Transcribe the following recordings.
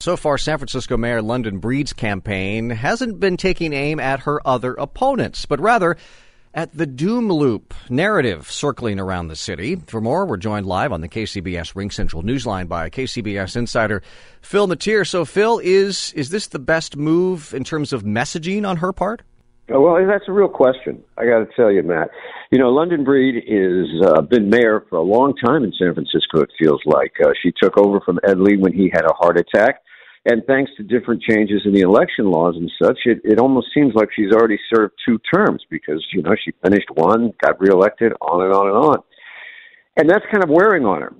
So far, San Francisco Mayor London Breed's campaign hasn't been taking aim at her other opponents, but rather at the doom loop narrative circling around the city. For more, we're joined live on the KCBS Ring Central Newsline by KCBS insider Phil Matier. So, Phil, is this the best move in terms of messaging on her part? Well, that's a real question. I got to tell you, Matt. You know, London Breed has been mayor for a long time in San Francisco, it feels like. She took over from Ed Lee when he had a heart attack. And thanks to different changes in the election laws and such, it almost seems like she's already served two terms because, you know, she finished one, got reelected, on and on and on. And that's kind of wearing on her.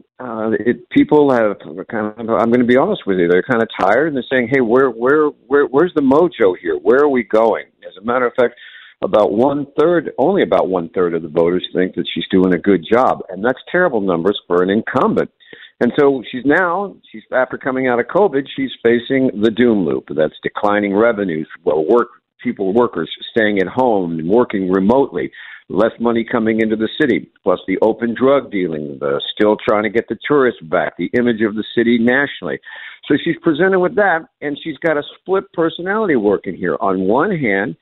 People have kind of, I'm going to be honest with you, they're kind of tired and they're saying, hey, where's the mojo here? Where are we going? As a matter of fact, only about one third of the voters think that she's doing a good job. And that's terrible numbers for an incumbent. And so she's after coming out of COVID, she's facing the doom loop. That's declining revenues, workers staying at home and working remotely, less money coming into the city, plus the open drug dealing, the still trying to get the tourists back, the image of the city nationally. So she's presented with that, and she's got a split personality working here. On one hand,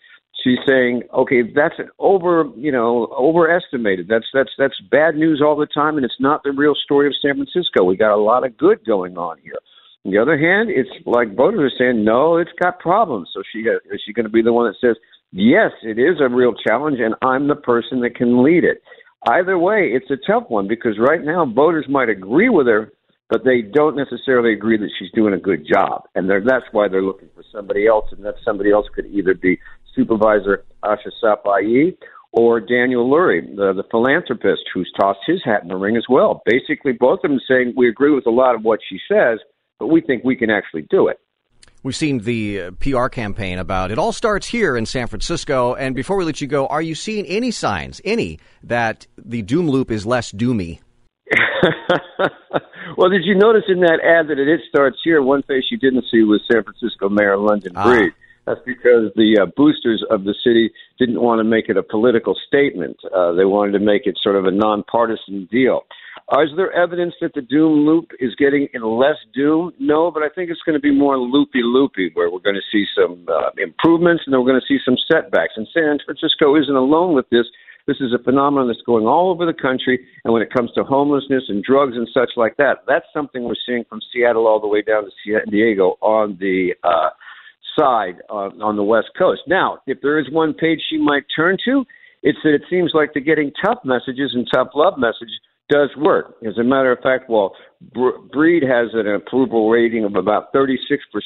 she's saying, okay, that's overestimated. That's bad news all the time, and it's not the real story of San Francisco. We got a lot of good going on here. On the other hand, it's like voters are saying, no, it's got problems. So is she going to be the one that says, yes, it is a real challenge, and I'm the person that can lead it? Either way, it's a tough one because right now voters might agree with her, but they don't necessarily agree that she's doing a good job. And that's why they're looking for somebody else, and that somebody else could either be Supervisor Asha Sapayi or Daniel Lurie, the philanthropist who's tossed his hat in the ring as well. Basically, both of them saying we agree with a lot of what she says, but we think we can actually do it. We've seen the PR campaign about it all starts here in San Francisco. And before we let you go, are you seeing any signs, that the doom loop is less doomy? Well, did you notice in that ad that it starts here? One face you didn't see was San Francisco Mayor London Breed. That's because the boosters of the city didn't want to make it a political statement. They wanted to make it sort of a nonpartisan deal. Is there evidence that the doom loop is getting in less doom? No, but I think it's going to be more loopy-loopy, where we're going to see some improvements and then we're going to see some setbacks. And San Francisco isn't alone with this. This is a phenomenon that's going all over the country. And when it comes to homelessness and drugs and such like that, that's something we're seeing from Seattle all the way down to San Diego on the side on the West Coast. Now, if there is one page she might turn to, it's that it seems like the getting tough messages and tough love message does work. As a matter of fact, well, Breed has an approval rating of about 36%,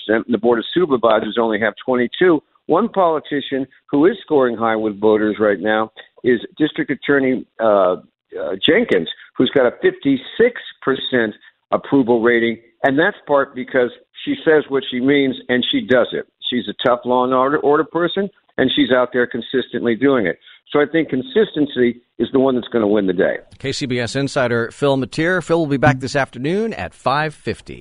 and the Board of Supervisors only have 22%. One politician who is scoring high with voters right now is District Attorney Jenkins, who's got a 56% approval rating, and that's part because she says what she means and she does it. She's a tough law and order person, and she's out there consistently doing it. So I think consistency is the one that's going to win the day. KCBS insider Phil Matier. Phil will be back this afternoon at 5:50.